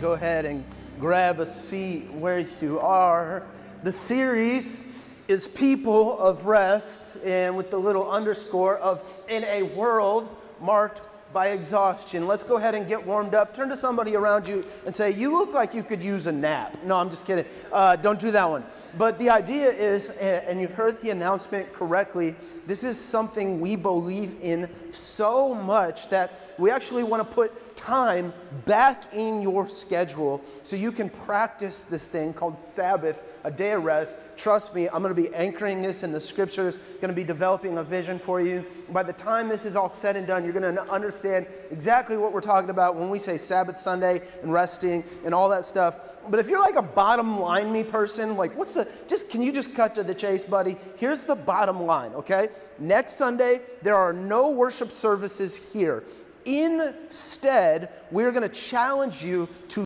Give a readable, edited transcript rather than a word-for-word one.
Go ahead and grab a seat where you are. The series is People of Rest, and with the little underscore of in a world marked by exhaustion. Let's go ahead and get warmed up. Turn to somebody around you and say, you look like you could use a nap. No, I'm just kidding. Don't do that one. But the idea is, and you heard the announcement correctly, this is something we believe in so much that we actually want to put time back in your schedule so you can practice this thing called Sabbath, a day of rest. Trust me, I'm going to be anchoring this in the scriptures, going to be developing a vision for you. By the time this is all said and done, you're going to understand exactly what we're talking about when we say Sabbath Sunday and resting and all that stuff. But if you're like a bottom line me person, like can you just cut to the chase, buddy? Here's the bottom line, okay? Next Sunday, there are no worship services here. Instead, we're going to challenge you to